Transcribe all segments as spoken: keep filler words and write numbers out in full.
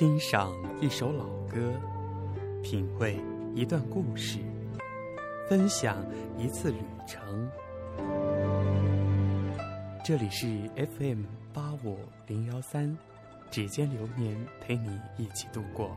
欣赏一首老歌，品味一段故事，分享一次旅程。这里是 F M 八五零一三，指尖流年陪你一起度过。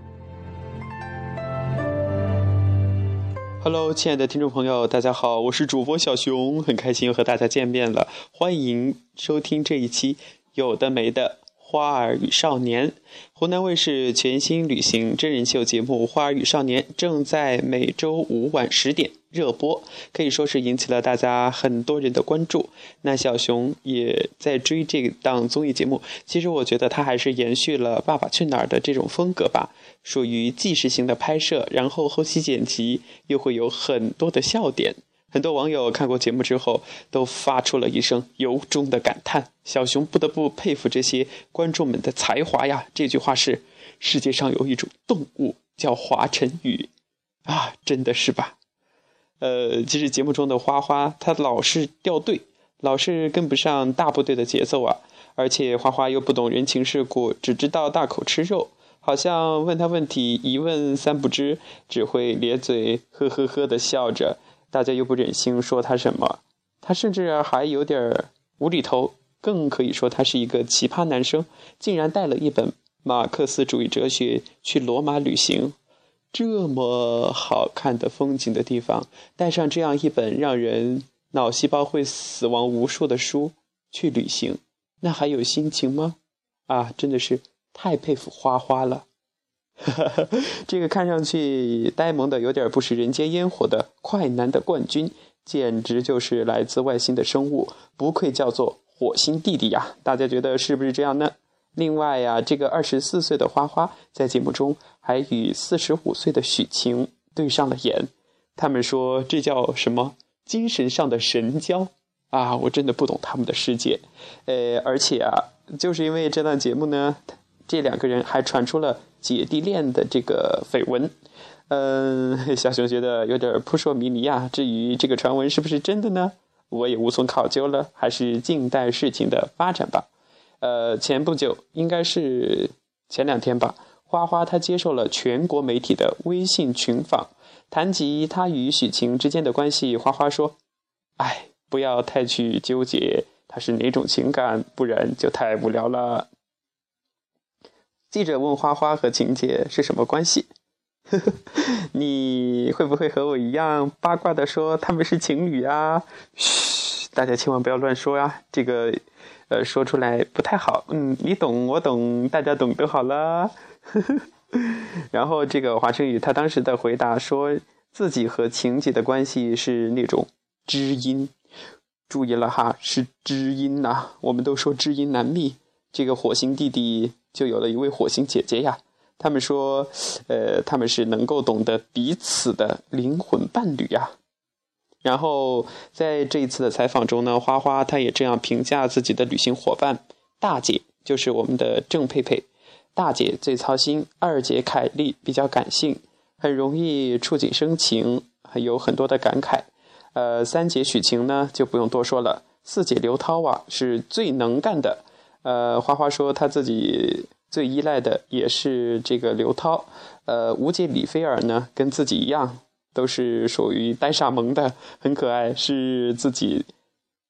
Hello， 亲爱的听众朋友，大家好，我是主播小熊，很开心又和大家见面了，欢迎收听这一期有的没的花儿与少年。湖南卫视全新旅行真人秀节目《花儿与少年》正在每周五晚十点热播，可以说是引起了大家很多人的关注。那小熊也在追这档综艺节目，其实我觉得它还是延续了《爸爸去哪儿》的这种风格吧，属于纪实型的拍摄，然后后期剪辑又会有很多的笑点。很多网友看过节目之后都发出了一声由衷的感叹，小熊不得不佩服这些观众们的才华呀。这句话是世界上有一种动物叫华晨宇啊，真的是吧。呃，其实节目中的花花她老是掉队，老是跟不上大部队的节奏啊，而且花花又不懂人情世故，只知道大口吃肉，好像问她问题一问三不知，只会咧嘴呵呵呵的笑着，大家又不忍心说他什么，他甚至还有点无厘头，更可以说他是一个奇葩男生，竟然带了一本马克思主义哲学去罗马旅行。这么好看的风景的地方，带上这样一本让人脑细胞会死亡无数的书去旅行，那还有心情吗？啊，真的是太佩服花花了。这个看上去呆萌的有点不食人间烟火的快男的冠军，简直就是来自外星的生物，不愧叫做火星弟弟呀、啊！大家觉得是不是这样呢？另外呀、啊，这个二十四岁的花花在节目中还与四十五岁的许晴对上了眼，他们说这叫什么精神上的神交啊！我真的不懂他们的世界。呃，而且啊，就是因为这档节目呢，这两个人还传出了姐弟恋的这个绯闻。嗯，小熊觉得有点扑朔迷离啊，至于这个传闻是不是真的呢，我也无从考究了，还是静待事情的发展吧。呃，前不久应该是前两天吧，花花她接受了全国媒体的微信群访，谈及她与许晴之间的关系，花花说，哎，不要太去纠结她是哪种情感，不然就太无聊了。记者问花花和晴姐是什么关系，你会不会和我一样八卦的说他们是情侣啊？嘘，大家千万不要乱说啊，这个呃说出来不太好。嗯，你懂我懂，大家懂得好了。然后这个华晨宇他当时的回答说自己和晴姐的关系是那种知音，注意了哈，是知音啊，我们都说知音难觅，这个火星弟弟就有了一位火星姐姐呀。他们说呃，他们是能够懂得彼此的灵魂伴侣呀。然后在这一次的采访中呢，花花她也这样评价自己的旅行伙伴，大姐就是我们的郑佩佩，大姐最操心，二姐凯丽比较感性，很容易触景生情，还有很多的感慨。呃，三姐许晴呢就不用多说了，四姐刘涛啊是最能干的。呃，花花说她自己最依赖的也是这个刘涛。呃，五姐李菲儿呢，跟自己一样，都是属于呆傻萌的，很可爱，是自己，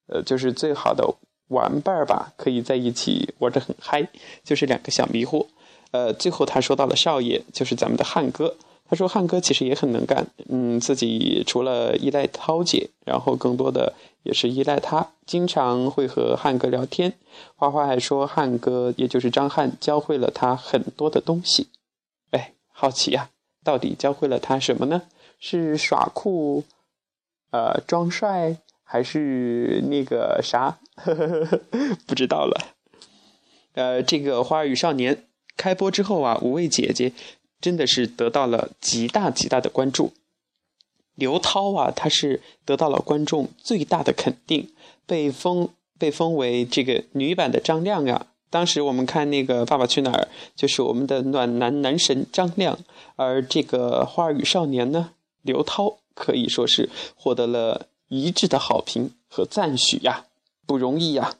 呃，就是最好的玩伴吧，可以在一起玩得很嗨，就是两个小迷糊。呃，最后她说到了少爷，就是咱们的汉哥。他说汉哥其实也很能干，嗯，自己除了依赖涛姐，然后更多的也是依赖他，经常会和汉哥聊天。花花还说汉哥也就是张翰教会了他很多的东西。哎，好奇呀、啊，到底教会了他什么呢？是耍酷，呃，装帅，还是那个啥？不知道了。呃，这个《花儿与少年》开播之后啊，五位姐姐真的是得到了极大极大的关注。刘涛啊，她是得到了观众最大的肯定，被封被封为这个女版的张亮啊。当时我们看那个《爸爸去哪儿》，就是我们的暖男男神张亮，而这个《花儿与少年》呢，刘涛可以说是获得了一致的好评和赞许呀、啊，不容易呀、啊。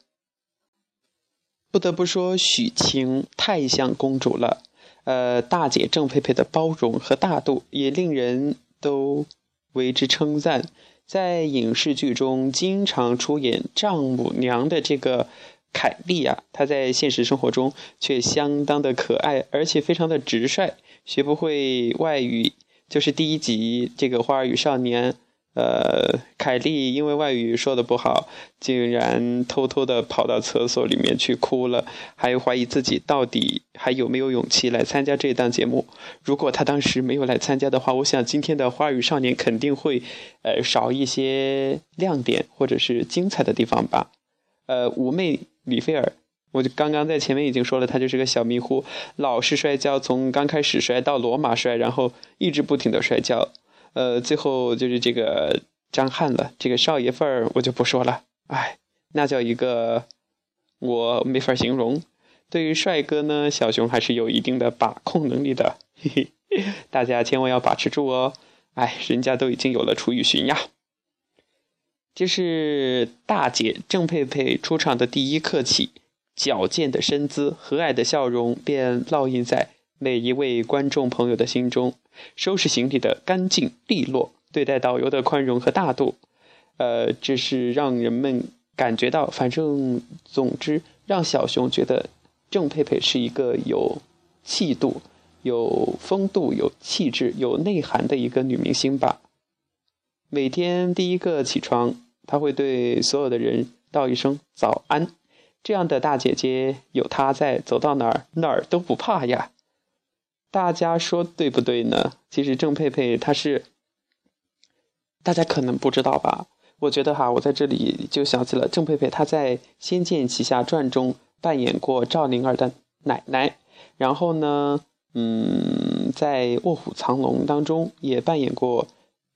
不得不说，许晴太像公主了。呃，大姐郑佩佩的包容和大度也令人都为之称赞。在影视剧中经常出演丈母娘的这个凯莉啊，她在现实生活中却相当的可爱，而且非常的直率，学不会外语，就是第一集这个《花儿与少年》，呃，凯莉因为外语说的不好，竟然偷偷的跑到厕所里面去哭了，还怀疑自己到底还有没有勇气来参加这档节目。如果她当时没有来参加的话，我想今天的《花儿与少年》肯定会呃少一些亮点或者是精彩的地方吧。呃，五妹李菲尔，我就刚刚在前面已经说了，他就是个小迷糊，老是摔跤，从刚开始摔到罗马摔，然后一直不停的摔跤，呃，最后就是这个张翰了，这个少爷范儿我就不说了，哎，那叫一个我没法形容。对于帅哥呢，小熊还是有一定的把控能力的，嘿嘿，大家千万要把持住哦，哎，人家都已经有了楚雨荨呀。这是大姐郑佩佩出场的第一刻起，矫健的身姿、和蔼的笑容便烙印在每一位观众朋友的心中。收拾行李的干净利落，对待导游的宽容和大度，呃，这是让人们感觉到，反正总之让小熊觉得郑佩佩是一个有气度、有风度、有气质、有内涵的一个女明星吧。每天第一个起床，她会对所有的人道一声早安，这样的大姐姐有她在，走到哪儿哪儿都不怕呀。大家说对不对呢？其实郑佩佩她是，大家可能不知道吧，我觉得哈，我在这里就想起了郑佩佩，她在《仙剑奇侠传》中扮演过赵灵儿的奶奶，然后呢嗯，在《卧虎藏龙》当中也扮演过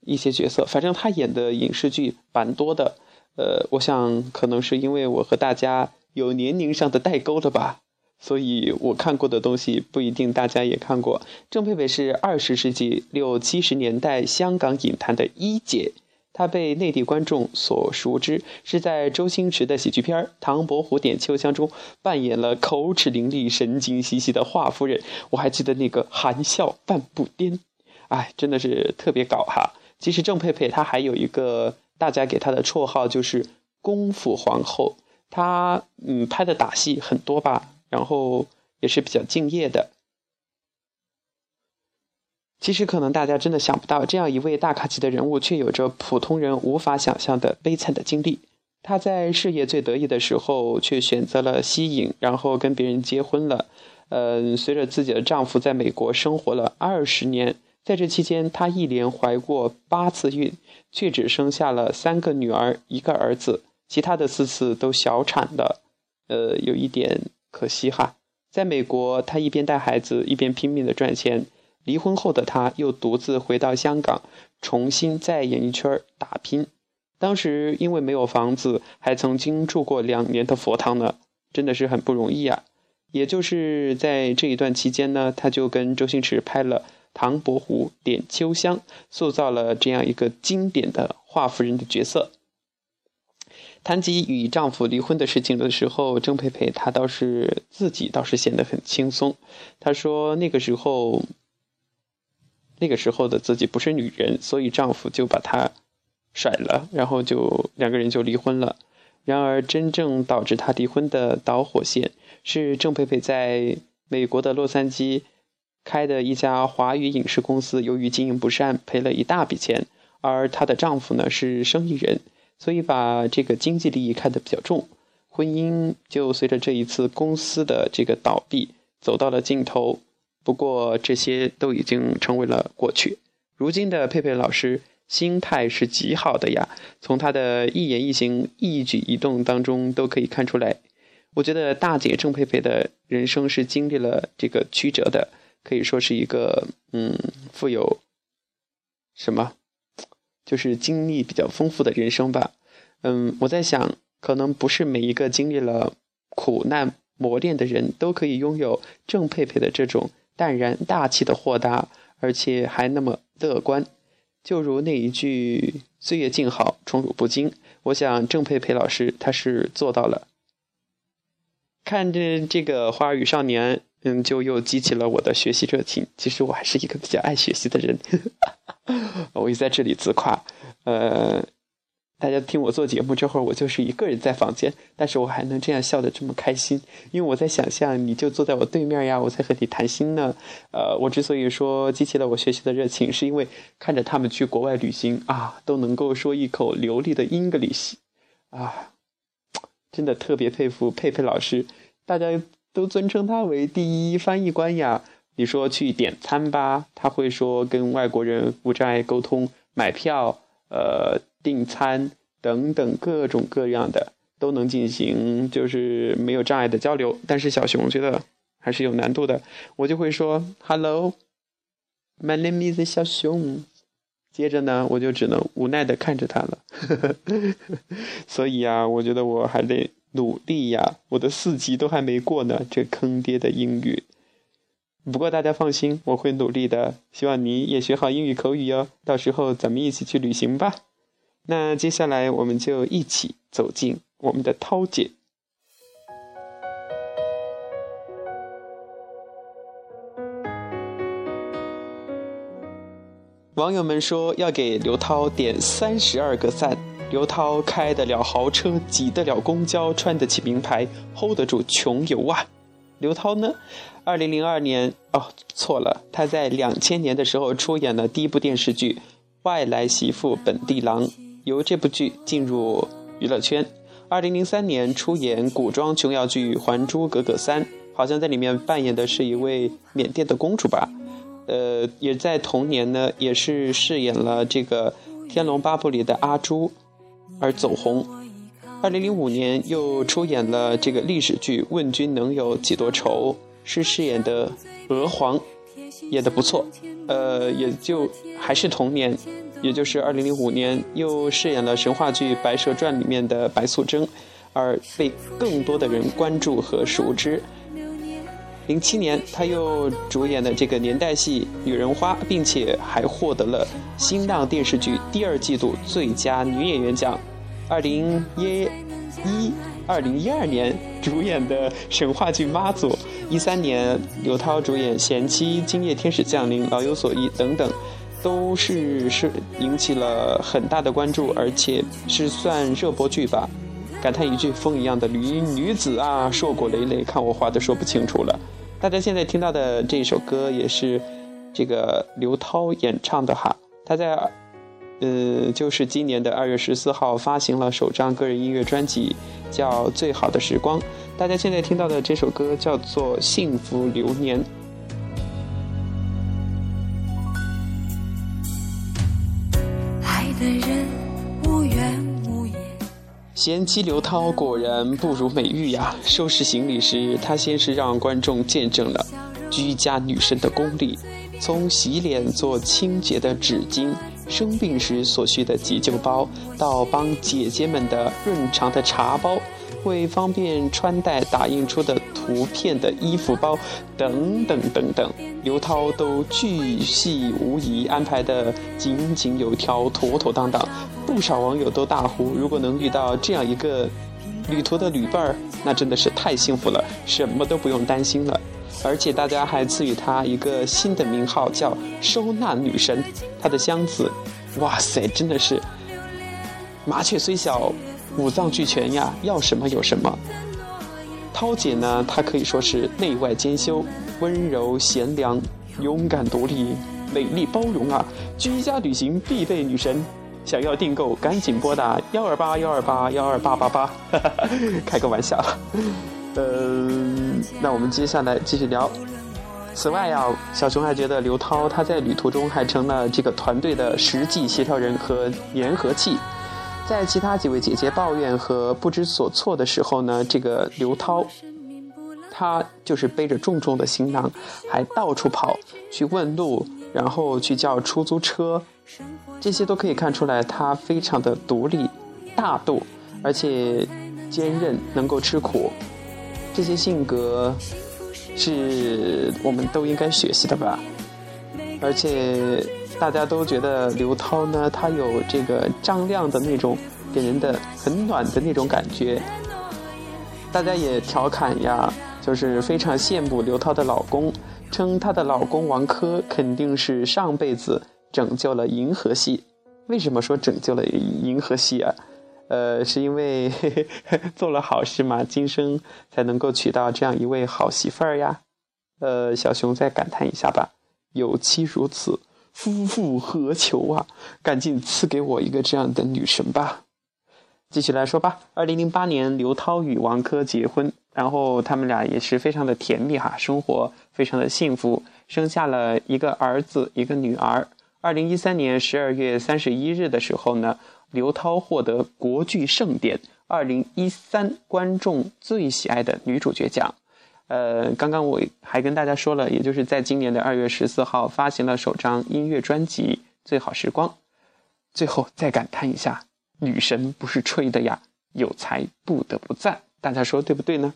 一些角色，反正他演的影视剧蛮多的，呃，我想可能是因为我和大家有年龄上的代沟了吧，所以我看过的东西不一定大家也看过。郑佩佩是二十世纪六七十年代香港影坛的一姐，她被内地观众所熟知，是在周星驰的喜剧片《唐伯虎点秋香》中扮演了口齿伶俐、神经兮兮的华夫人。我还记得那个含笑半步癫，哎，真的是特别搞哈。其实郑佩佩她还有一个大家给她的绰号，就是功夫皇后。她嗯拍的打戏很多吧，然后也是比较敬业的。其实可能大家真的想不到，这样一位大咖级的人物却有着普通人无法想象的悲惨的经历。她在事业最得意的时候却选择了息影，然后跟别人结婚了。嗯、呃，随着自己的丈夫在美国生活了二十年。在这期间，她一连怀过八次孕，却只生下了三个女儿一个儿子，其他的四次都小产了，呃，有一点可惜哈。在美国，她一边带孩子一边拼命的赚钱。离婚后的她又独自回到香港，重新在演艺圈打拼。当时因为没有房子，还曾经住过两年的佛堂呢，真的是很不容易啊。也就是在这一段期间呢，她就跟周星驰拍了唐伯虎点秋香，塑造了这样一个经典的华夫人的角色。谈及与丈夫离婚的事情的时候，郑佩佩她倒是自己倒是显得很轻松。她说那个时候那个时候的自己不是女人，所以丈夫就把她甩了，然后就两个人就离婚了。然而真正导致她离婚的导火线是郑佩佩在美国的洛杉矶开的一家华语影视公司，由于经营不善赔了一大笔钱，而她的丈夫呢是生意人，所以把这个经济利益看得比较重，婚姻就随着这一次公司的这个倒闭走到了尽头。不过这些都已经成为了过去。如今的佩佩老师心态是极好的呀，从她的一言一行、一举一动当中都可以看出来。我觉得大姐郑佩佩的人生是经历了这个曲折的，可以说是一个嗯，富有什么，就是经历比较丰富的人生吧。嗯，我在想，可能不是每一个经历了苦难磨练的人都可以拥有郑佩佩的这种淡然大气的豁达，而且还那么乐观。就如那一句“岁月静好，宠辱不惊”，我想郑佩佩老师她是做到了。看着这个《花儿与少年》，嗯，就又激起了我的学习热情。其实我还是一个比较爱学习的人，我也在这里自夸。呃，大家听我做节目这会儿，我就是一个人在房间，但是我还能这样笑得这么开心，因为我在想象你就坐在我对面呀，我在和你谈心呢。呃，我之所以说激起了我学习的热情，是因为看着他们去国外旅行啊，都能够说一口流利的 English 啊，真的特别佩服佩佩老师，大家都尊称他为第一翻译官呀。你说去点餐吧，他会说跟外国人无障碍沟通，买票，呃，订餐等等各种各样的都能进行，就是没有障碍的交流。但是小熊觉得还是有难度的，我就会说 Hello, my name is 小熊。接着呢，我就只能无奈的看着他了。所以啊，我觉得我还得努力呀，我的四级都还没过呢，这坑爹的英语。不过大家放心，我会努力的，希望你也学好英语口语哟，到时候咱们一起去旅行吧。那接下来我们就一起走进我们的涛姐。网友们说要给刘涛点三十二个赞。刘涛开得了豪车，挤得了公交，穿得起名牌， hold 得住穷游啊！刘涛呢？二零零二年，哦，错了，他在两千年的时候出演了第一部电视剧《外来媳妇本地郎》，由这部剧进入娱乐圈。二零零三年出演古装琼瑶剧《还珠格格三》，好像在里面扮演的是一位缅甸的公主吧。呃，也在同年呢，也是饰演了这个《天龙八部》里的阿朱而走红。二零零五年又出演了这个历史剧《问君能有几多愁》，是饰演的娥皇，演得不错。呃，也就还是同年，也就是二零零五年，又饰演了神话剧《白蛇传》里面的白素贞，而被更多的人关注和熟知。零七年，他又主演了这个年代戏《女人花》，并且还获得了新浪电视剧第二季度最佳女演员奖。二零一一、二零一二年主演的神话剧《妈祖》，一三年刘涛主演《贤妻》《今夜天使降临》《老有所依》等等，都是是引起了很大的关注，而且是算热播剧吧。感叹一句风一样的女女子啊，硕果累累，看我话都说不清楚了。大家现在听到的这首歌也是这个刘涛演唱的哈，她在呃就是今年的二月十四号发行了首张个人音乐专辑，叫《最好的时光》。大家现在听到的这首歌叫做《幸福流年》。爱的人无缘。贤妻刘涛果然不如美玉呀！收拾行李时，她先是让观众见证了居家女神的功力，从洗脸做清洁的纸巾，生病时所需的急救包，到帮姐姐们的润肠的茶包，为方便穿戴打印出的图片的衣服包，等等等等，刘涛都巨细无遗，安排的井井有条，妥妥当当。不少网友都大呼，如果能遇到这样一个旅途的旅伴，那真的是太幸福了，什么都不用担心了。而且大家还赐予她一个新的名号，叫收纳女神。她的箱子，哇塞，真的是麻雀虽小，五脏俱全呀，要什么有什么。涛姐呢，她可以说是内外兼修，温柔贤良，勇敢独立，美丽包容啊，居家旅行必备女神。想要订购，赶紧拨打幺二八幺二八幺二八八八，开个玩笑。嗯，那我们接下来继续聊。此外啊，小熊还觉得刘涛她在旅途中还成了这个团队的实际协调人和粘合器。在其他几位姐姐抱怨和不知所措的时候呢，这个刘涛，她就是背着重重的行囊，还到处跑，去问路，然后去叫出租车。这些都可以看出来，他非常的独立、大度，而且坚韧，能够吃苦。这些性格是我们都应该学习的吧。而且大家都觉得刘涛呢，她有这个张亮的那种给人的很暖的那种感觉。大家也调侃呀，就是非常羡慕刘涛的老公，称她的老公王珂肯定是上辈子拯救了银河系。为什么说拯救了银河系啊？呃，是因为呵呵做了好事嘛，今生才能够娶到这样一位好媳妇儿呀。呃，小熊再感叹一下吧，有妻如此，夫复何求啊！赶紧赐给我一个这样的女神吧。继续来说吧，二零零八年，刘涛与王珂结婚，然后他们俩也是非常的甜蜜哈，生活非常的幸福，生下了一个儿子，一个女儿。二零一三年十二月三十一日的时候呢，刘涛获得国剧盛典二零一三观众最喜爱的女主角奖。呃，刚刚我还跟大家说了，也就是在今年的二月十四号发行了首张音乐专辑《最好时光》。最后再感叹一下，女神不是吹的呀，有才不得不赞。大家说对不对呢？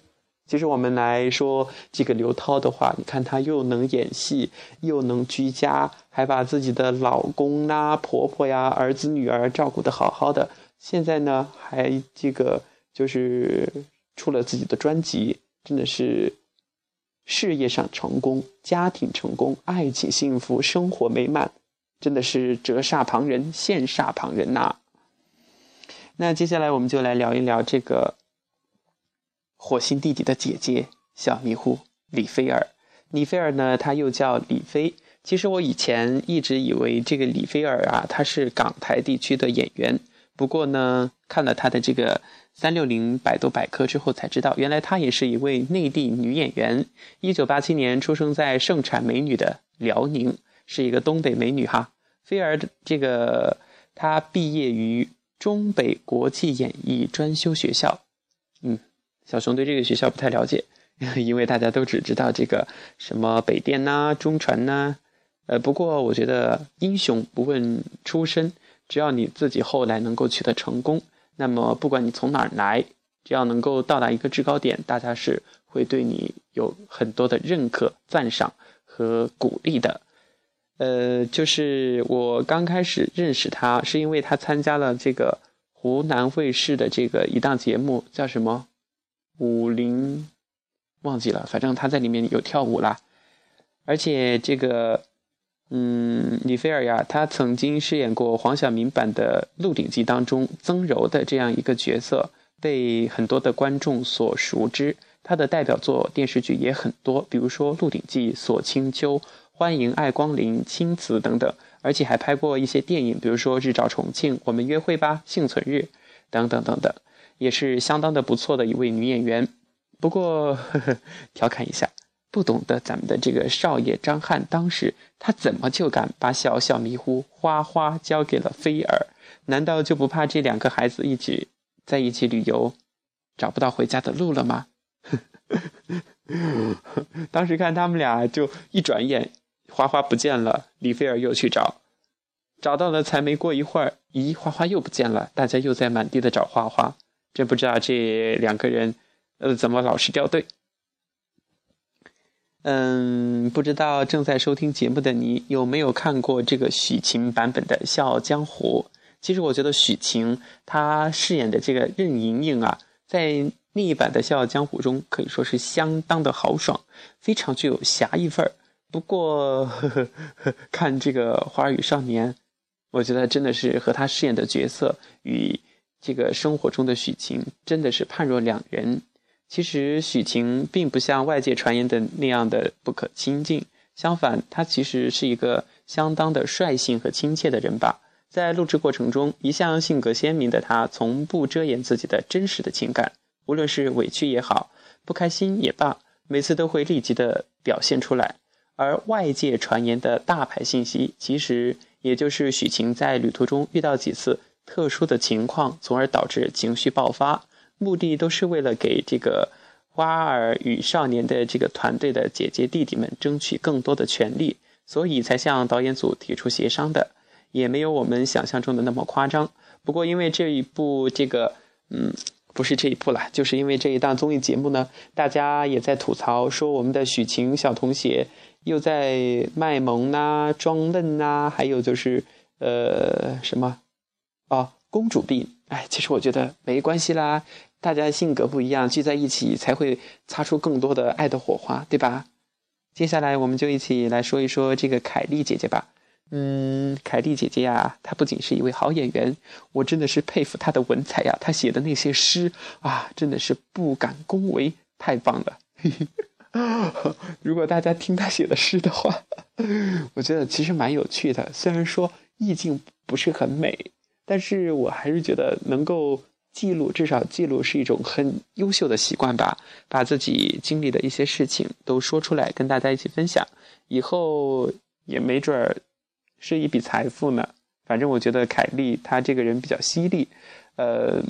其实我们来说这个刘涛的话，你看她又能演戏，又能居家，还把自己的老公啦、婆婆呀、儿子女儿照顾得好好的。现在呢，还这个就是出了自己的专辑，真的是事业上成功，家庭成功，爱情幸福，生活美满，真的是折煞旁人，羡煞旁人呐。那接下来我们就来聊一聊这个火星弟弟的姐姐小迷糊李菲儿。李菲儿呢，她又叫李飞。其实我以前一直以为这个李菲儿啊，她是港台地区的演员。不过呢，看了她的这个三六零百度百科之后才知道，原来她也是一位内地女演员。一九八七年出生在盛产美女的辽宁，是一个东北美女哈。菲儿这个她毕业于中北国际演艺专修学校。嗯。小熊对这个学校不太了解，因为大家都只知道这个什么北电呐、中传呐，呃，不过我觉得英雄不问出身，只要你自己后来能够取得成功，那么不管你从哪儿来，只要能够到达一个制高点，大家是会对你有很多的认可、赞赏和鼓励的。呃，就是我刚开始认识他，是因为他参加了这个湖南卫视的这个一档节目，叫什么？五零忘记了，反正他在里面有跳舞啦。而且这个嗯，李菲儿呀，他曾经饰演过黄晓明版的《鹿鼎记》当中曾柔的这样一个角色，被很多的观众所熟知。他的代表作电视剧也很多，比如说《鹿鼎记》《锁清秋》《欢迎爱光临》《青瓷》等等，而且还拍过一些电影，比如说《日照重庆》《我们约会吧》《幸存日》等等等等，也是相当的不错的一位女演员。不过呵呵调侃一下，不懂得咱们的这个少爷张翰，当时他怎么就敢把小小迷糊花花交给了菲儿？难道就不怕这两个孩子一起在一起旅游找不到回家的路了吗？呵呵当时看他们俩就一转眼花花不见了，李菲儿又去找，找到了才没过一会儿，咦，花花又不见了，大家又在满地的找花花。真不知道这两个人呃，怎么老是掉队。嗯，不知道正在收听节目的你有没有看过这个许晴版本的《笑傲江湖》。其实我觉得许晴她饰演的这个任盈盈啊，在那一版的《笑傲江湖》中可以说是相当的豪爽，非常具有侠义味儿。不过呵呵呵看这个《花儿与少年》，我觉得真的是和她饰演的角色与这个生活中的许晴真的是判若两人。其实许晴并不像外界传言的那样的不可亲近，相反，她其实是一个相当的率性和亲切的人吧。在录制过程中，一向性格鲜明的她从不遮掩自己的真实的情感，无论是委屈也好，不开心也罢，每次都会立即的表现出来。而外界传言的大牌信息，其实也就是许晴在旅途中遇到几次特殊的情况，从而导致情绪爆发，目的都是为了给这个花儿与少年的这个团队的姐姐弟弟们争取更多的权利，所以才向导演组提出协商的，也没有我们想象中的那么夸张。不过因为这一部这个嗯，不是这一部啦，就是因为这一档综艺节目呢，大家也在吐槽说我们的许晴小童鞋又在卖萌啊、装嫩啊，还有就是呃什么哦，公主病。哎，其实我觉得没关系啦，大家性格不一样，聚在一起才会擦出更多的爱的火花，对吧？接下来我们就一起来说一说这个凯莉姐姐吧。嗯，凯莉姐姐呀，她不仅是一位好演员，我真的是佩服她的文采呀，她写的那些诗啊，真的是不敢恭维，太棒了。如果大家听她写的诗的话，我觉得其实蛮有趣的，虽然说意境不是很美，但是我还是觉得能够记录，至少记录是一种很优秀的习惯吧，把自己经历的一些事情都说出来跟大家一起分享，以后也没准是一笔财富呢。反正我觉得凯莉她这个人比较犀利，呃，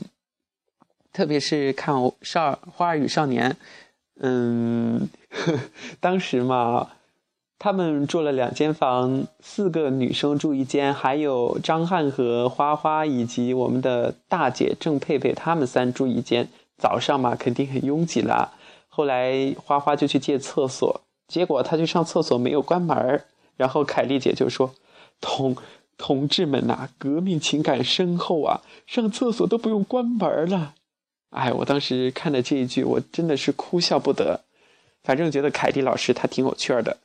特别是看《少花儿与少年》，嗯，当时嘛，他们住了两间房，四个女生住一间，还有张翰和花花以及我们的大姐郑佩佩，他们三住一间。早上嘛肯定很拥挤啦，后来花花就去借厕所，结果她去上厕所没有关门，然后凯莉姐就说，同同志们啊，革命情感深厚啊，上厕所都不用关门了。哎，我当时看了这一句我真的是哭笑不得。反正觉得凯莉老师她挺有趣的。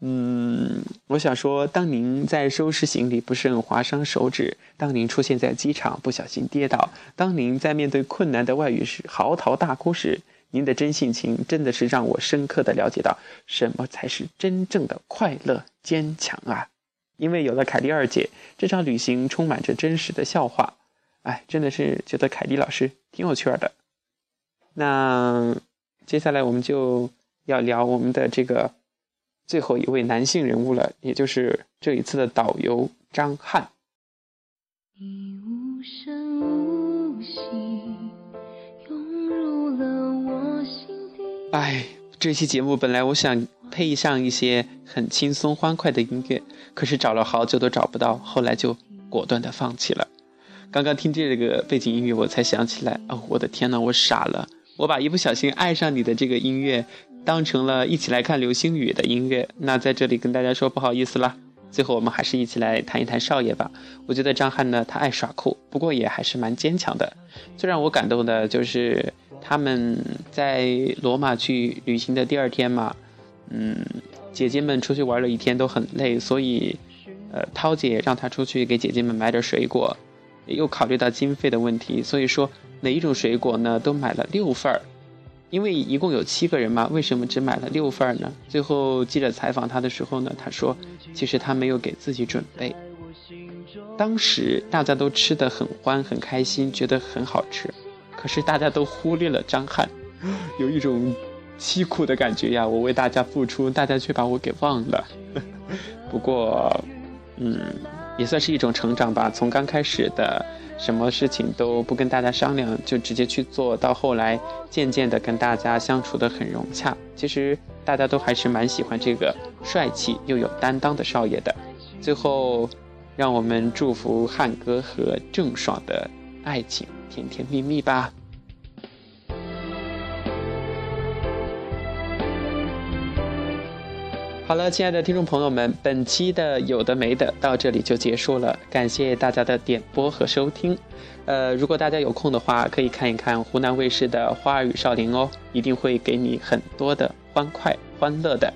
嗯，我想说，当您在收拾行李不慎划伤手指，当您出现在机场不小心跌倒，当您在面对困难的外语时嚎啕大哭时，您的真性情真的是让我深刻的了解到什么才是真正的快乐坚强啊！因为有了凯莉二姐，这场旅行充满着真实的笑话。哎，真的是觉得凯莉老师挺有趣的。那接下来我们就要聊我们的这个最后一位男性人物了，也就是这一次的导游张翰。你无声无息涌入了我心底。哎，这期节目本来我想配上一些很轻松欢快的音乐，可是找了好久都找不到，后来就果断的放弃了。刚刚听这个背景音乐我才想起来，哦，我的天哪，我傻了，我把一不小心爱上你的这个音乐当成了一起来看流星雨的音乐。那在这里跟大家说不好意思啦，最后我们还是一起来谈一谈少爷吧。我觉得张翰呢，他爱耍酷，不过也还是蛮坚强的。最让我感动的就是他们在罗马去旅行的第二天嘛，嗯，姐姐们出去玩了一天都很累，所以呃，涛姐让她出去给姐姐们买点水果，又考虑到经费的问题，所以说每一种水果呢都买了六份儿。因为一共有七个人嘛，为什么只买了六份呢？最后记者采访他的时候呢，他说其实他没有给自己准备。当时大家都吃得很欢很开心，觉得很好吃，可是大家都忽略了张翰，有一种凄苦的感觉呀，我为大家付出，大家却把我给忘了。不过嗯，也算是一种成长吧，从刚开始的什么事情都不跟大家商量就直接去做，到后来渐渐的跟大家相处的很融洽。其实大家都还是蛮喜欢这个帅气又有担当的少爷的。最后让我们祝福汉哥和郑爽的爱情甜甜蜜蜜吧。好了，亲爱的听众朋友们，本期的有的没的到这里就结束了，感谢大家的点播和收听。呃，如果大家有空的话，可以看一看湖南卫视的《花儿与少年》哦，一定会给你很多的欢快、欢乐的。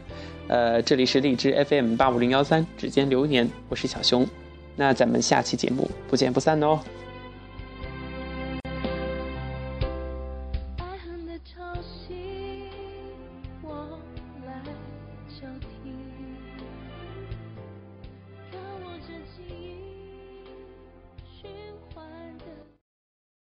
呃，这里是荔枝 F M 八五零一三，指尖流年，我是小熊，那咱们下期节目不见不散哦。爱恨的潮汐，我来敲击。